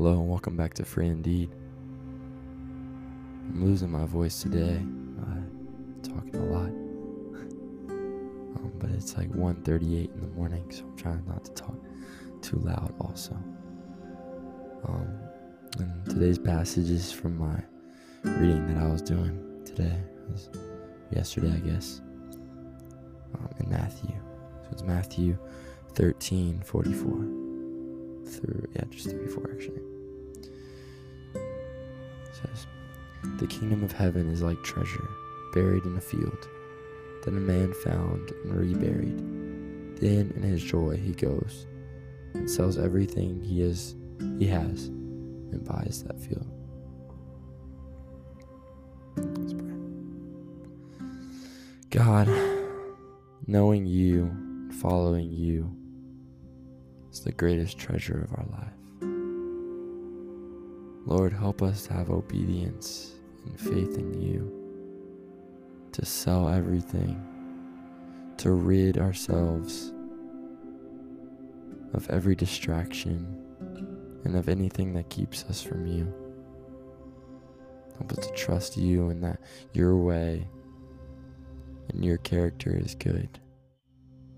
Hello and welcome back to Free Indeed. I'm losing my voice today. I'm talking a lot. But it's like 1:38 in the morning, so I'm trying not to talk too loud also. And today's passage is from my reading that I was doing today. It was yesterday, I guess. In Matthew. So it's Matthew 13:44. Just 34 actually. It says, "The kingdom of heaven is like treasure buried in a field that a man found and reburied. Then in his joy he goes and sells everything he has and buys that field." Let's pray. God, knowing you, following you, it's the greatest treasure of our life. Lord, help us to have obedience and faith in you, to sell everything, to rid ourselves of every distraction and of anything that keeps us from you. Help us to trust you and that your way and your character is good,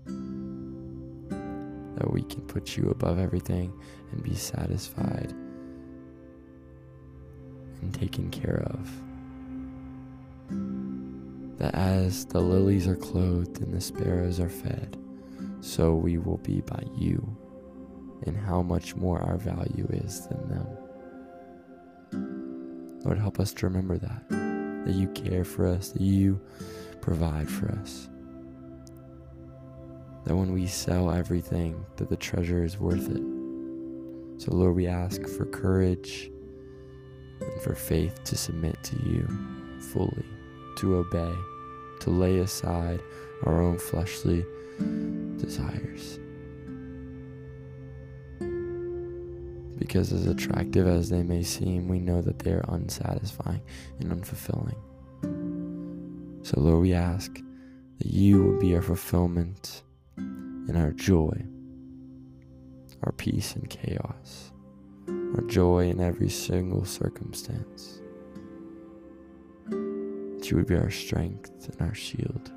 that we can put you above everything and be satisfied and taken care of. That as the lilies are clothed and the sparrows are fed, so we will be by you, and how much more our value is than them. Lord, help us to remember that you care for us, that you provide for us. That when we sell everything, that the treasure is worth it. So Lord, we ask for courage and for faith to submit to you fully, to obey, to lay aside our own fleshly desires. Because as attractive as they may seem, we know that they are unsatisfying and unfulfilling. So Lord, we ask that you would be our fulfillment and our joy, our peace in chaos, our joy in every single circumstance. That you would be our strength and our shield,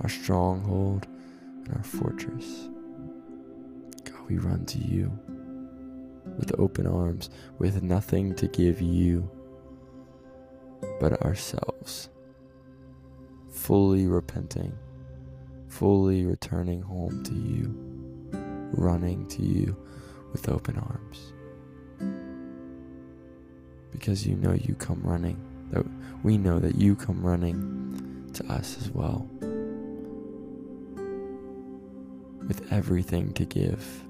our stronghold and our fortress. God, we run to you with open arms, with nothing to give you but ourselves, fully repenting, fully returning home to you, running to you with open arms. Because you know you come running, that we know that you come running to us as well, with everything to give,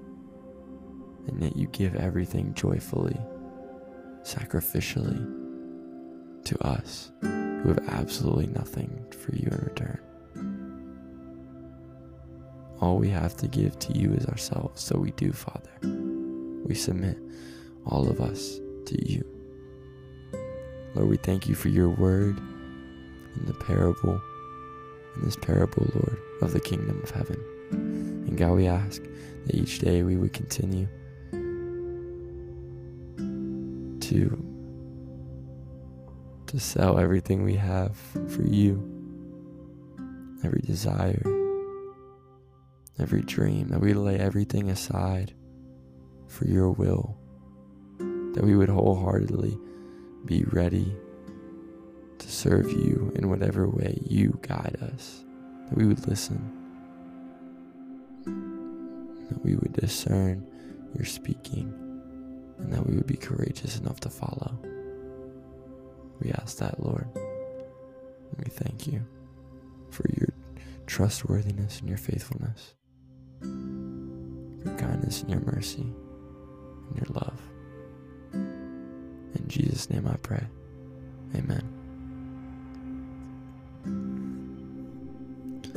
and that you give everything joyfully, sacrificially to us who have absolutely nothing for you in return. All we have to give to you is ourselves, so we do, Father. We submit all of us to you. Lord, we thank you for your word and the parable, and this parable, Lord, of the kingdom of heaven. And God, we ask that each day we would continue to sell everything we have for you, every desire, every dream, that we lay everything aside for your will, that we would wholeheartedly be ready to serve you in whatever way you guide us, that we would listen, that we would discern your speaking, and that we would be courageous enough to follow. We ask that, Lord, and we thank you for your trustworthiness and your faithfulness, your kindness and your mercy and your love. In Jesus' name I pray. Amen.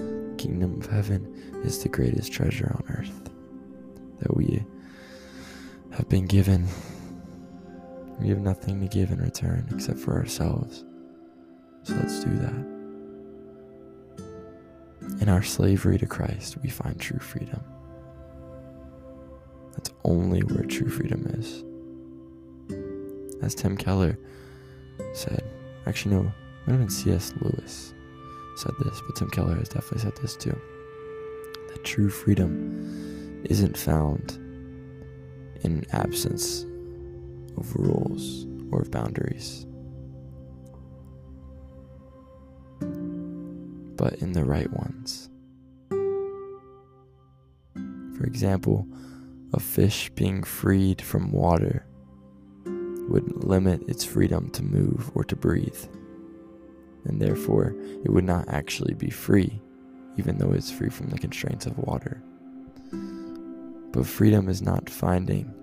The kingdom of heaven is the greatest treasure on earth that we have been given. We have nothing to give in return except for ourselves. So let's do that. In our slavery to Christ, we find true freedom. That's only where true freedom is. as Tim Keller said. Actually, no, it might have been C.S. Lewis said this, but Tim Keller has definitely said this too. That true freedom isn't found in absence of rules or of boundaries, but in the right ones. For example, a fish being freed from water would limit its freedom to move or to breathe, and therefore it would not actually be free, even though it's free from the constraints of water. But freedom is not finding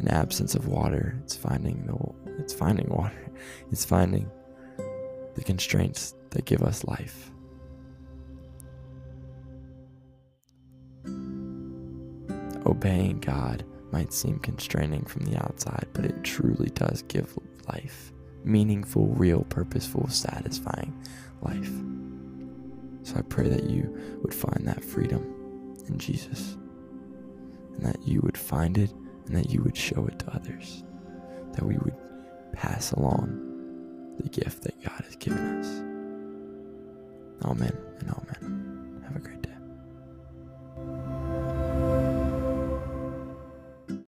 an absence of water, it's finding water, it's finding the constraints that give us life. Obeying God might seem constraining from the outside, but it truly does give life. Meaningful, real, purposeful, satisfying life. So I pray that you would find that freedom in Jesus, and that you would find it, and that you would show it to others, that we would pass along the gift that God has given us. Amen and amen.